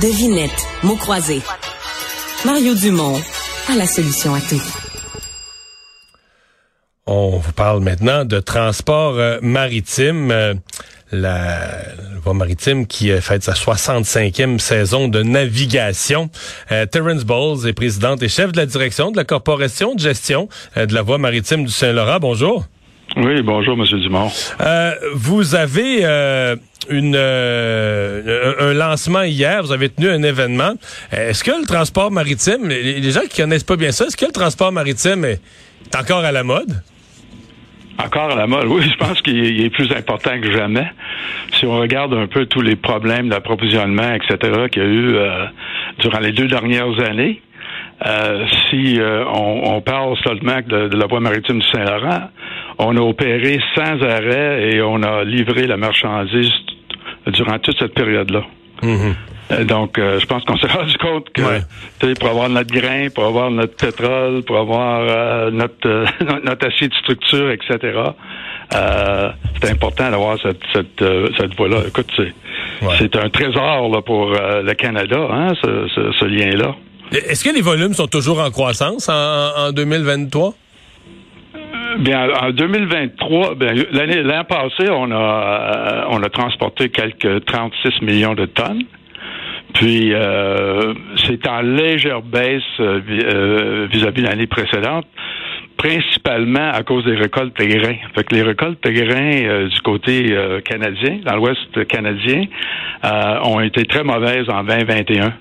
Devinette, mots croisés. Mario Dumont a la solution à tout. On vous parle maintenant de transport maritime. La Voie maritime qui fête sa 65e saison de navigation. Terence Bowles est présidente et chef de la direction de la Corporation de gestion de la Voie maritime du Saint-Laurent. Bonjour. Oui, bonjour, M. Dumont. Vous avez un lancement hier, vous avez tenu un événement. Est-ce que le transport maritime, les gens qui connaissent pas bien ça, est-ce que le transport maritime est encore à la mode? Encore à la mode. Oui, je pense qu'il est plus important que jamais. Si on regarde un peu tous les problèmes d'approvisionnement, etc., qu'il y a eu durant les 2 dernières années, si on parle seulement de la Voie maritime du Saint-Laurent, on a opéré sans arrêt et on a livré la marchandise durant toute cette période-là. Mm-hmm. Donc, je pense qu'on s'est rendu compte que pour avoir notre grain, pour avoir notre pétrole, pour avoir notre acier de structure, etc., c'est important d'avoir cette voie-là. Écoute, c'est un trésor là, pour le Canada, hein, ce lien-là. Est-ce que les volumes sont toujours en croissance en 2023? Bien, en 2023, l'an passé, on a transporté quelques 36 millions de tonnes. Puis, c'est en légère baisse vis-à-vis l'année précédente, principalement à cause des récoltes de grains. Fait que les récoltes de grains du côté canadien, dans l'Ouest canadien, ont été très mauvaises en 2021.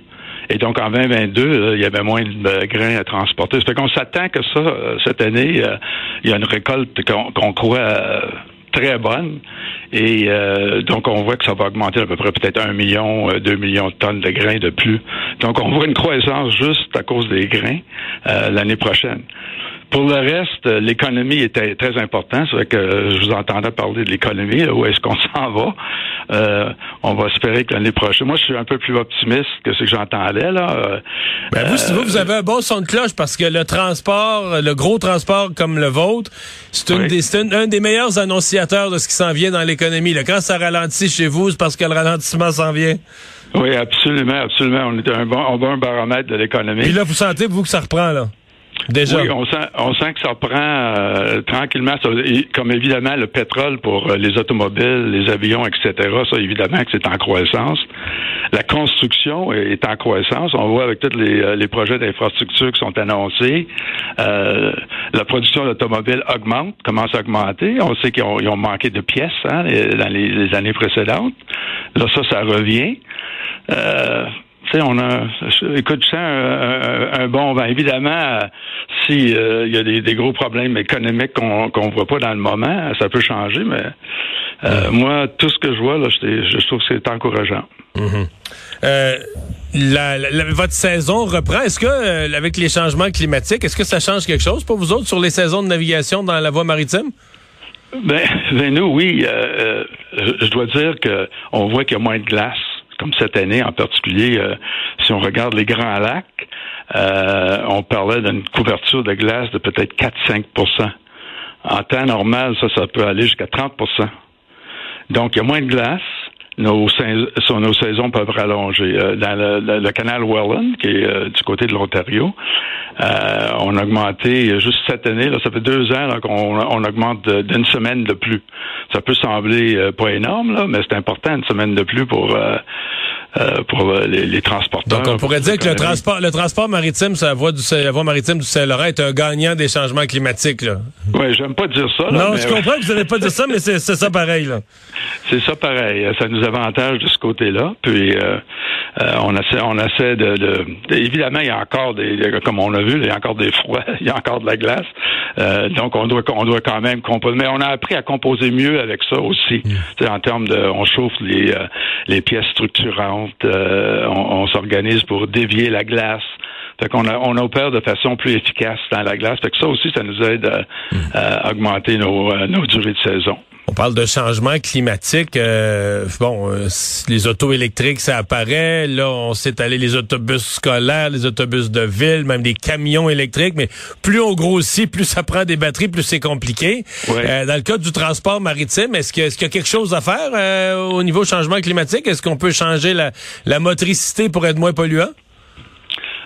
Et donc, en 2022, il y avait moins de grains à transporter. C'est qu'on s'attend que ça, cette année, il y a une récolte qu'on croit très bonne. Et donc, on voit que ça va augmenter à peu près peut-être 1 million, 2 millions de tonnes de grains de plus. Donc, on voit une croissance juste à cause des grains l'année prochaine. Pour le reste, l'économie était très importante. C'est vrai que je vous entendais parler de l'économie, là, où est-ce qu'on s'en va. On va espérer que l'année prochaine... Moi, je suis un peu plus optimiste que ce que j'entendais. Là. Ben vous avez un bon son de cloche parce que le transport, le gros transport comme le vôtre, c'est un des meilleurs annonciateurs de ce qui s'en vient dans l'économie. Là. Quand ça ralentit chez vous, c'est parce que le ralentissement s'en vient. Oui, absolument, absolument. On est un bon baromètre de l'économie. Et là, vous sentez, vous, que ça reprend, là? Déjà. Oui, on sent que ça prend tranquillement, ça, comme évidemment le pétrole pour les automobiles, les avions, etc. Ça, évidemment que c'est en croissance. La construction est en croissance. On voit avec tous les projets d'infrastructure qui sont annoncés. La production d'automobiles commence à augmenter. On sait qu'ils ont manqué de pièces hein, dans les années précédentes. Là, ça revient. Je sens un bon vent. Évidemment, si y a des gros problèmes économiques qu'on voit pas dans le moment, ça peut changer, mais moi, tout ce que je vois, là, je trouve que c'est encourageant. Mm-hmm. Votre saison reprend. Est-ce que, avec les changements climatiques, est-ce que ça change quelque chose pour vous autres sur les saisons de navigation dans la voie maritime? Ben nous, oui. Je dois dire que on voit qu'il y a moins de glace. Comme cette année, en particulier, si on regarde les grands lacs, on parlait d'une couverture de glace de peut-être 4-5 %. En temps normal, ça peut aller jusqu'à 30 %. Donc, il y a moins de glace. Nos saisons peuvent rallonger. Dans le canal Welland, qui est du côté de l'Ontario, on a augmenté juste cette année. Là, ça fait 2 ans là, qu'on augmente d'une semaine de plus. Ça peut sembler pas énorme, là, mais c'est important, une semaine de plus pour les transporteurs. Donc, on pourrait dire que le transport maritime, la voie maritime du Saint-Laurent est un gagnant des changements climatiques, là. Oui, j'aime pas dire ça, là. Non, je comprends que vous n'allez pas dire ça, mais c'est ça pareil, là. C'est ça pareil. Ça nous avantage de ce côté-là. Puis, on essaie de... Évidemment, il y a encore comme on l'a vu, il y a encore des froids, il y a encore de la glace. Donc, on doit quand même composer. Mais on a appris à composer mieux avec ça aussi. Mm. En termes de... On chauffe les pièces structurantes. on s'organise pour dévier la glace. Fait qu'on on opère de façon plus efficace dans la glace. Fait que ça aussi, ça nous aide à augmenter nos durées de saison. On parle de changement climatique. Les autos électriques, ça apparaît. Là, on s'est allé les autobus scolaires, les autobus de ville, même des camions électriques. Mais plus on grossit, plus ça prend des batteries, plus c'est compliqué. Ouais. Dans le cas du transport maritime, est-ce qu'il y a quelque chose à faire au niveau changement climatique? Est-ce qu'on peut changer la motricité pour être moins polluant?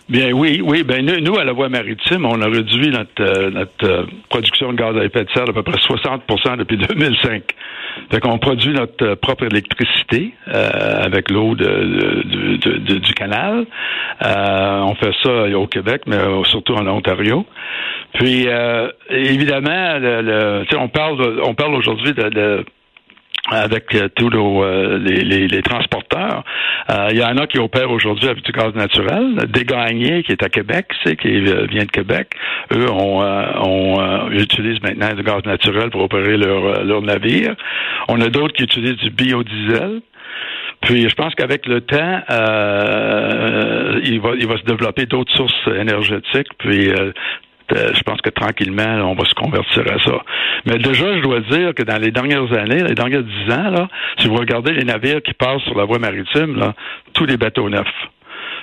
Bien oui. Ben nous à la Voie Maritime, on a réduit notre production de gaz à effet de serre d'à peu près 60% depuis 2005. Fait qu'on produit notre propre électricité avec l'eau du canal. On fait ça au Québec, mais surtout en Ontario. Puis évidemment, on parle aujourd'hui de avec tous les transporteurs. Il y en a qui opèrent aujourd'hui avec du gaz naturel. Des Gagné, qui est à Québec, qui vient de Québec, eux utilisent maintenant du gaz naturel pour opérer leur navire. On a d'autres qui utilisent du biodiesel. Puis je pense qu'avec le temps, il va se développer d'autres sources énergétiques. Puis je pense que tranquillement, on va se convertir à ça. Mais déjà, je dois dire que dans les dernières années, les dernières 10 ans, là, si vous regardez les navires qui passent sur la voie maritime, là, tous les bateaux neufs.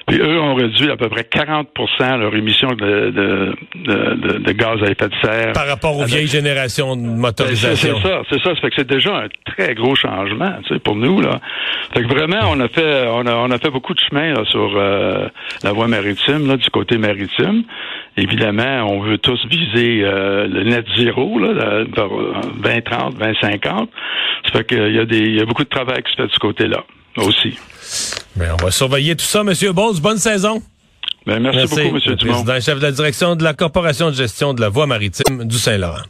Puis eux ont réduit à peu près 40% leur émission de gaz à effet de serre. Par rapport aux vieilles générations de motorisation. C'est ça. Ça fait que c'est déjà un très gros changement, pour nous, là. Fait que vraiment, on a fait beaucoup de chemin, là, sur la voie maritime, là, du côté maritime. Évidemment, on veut tous viser le net zéro, là, vers 2030, 2050. Ça fait qu'il y a beaucoup de travail qui se fait de ce côté-là aussi. Mais on va surveiller tout ça, Monsieur Bowles. Bonne saison. Merci beaucoup, Monsieur Dumont. Président et chef de la direction de la Corporation de gestion de la Voie Maritime du Saint-Laurent.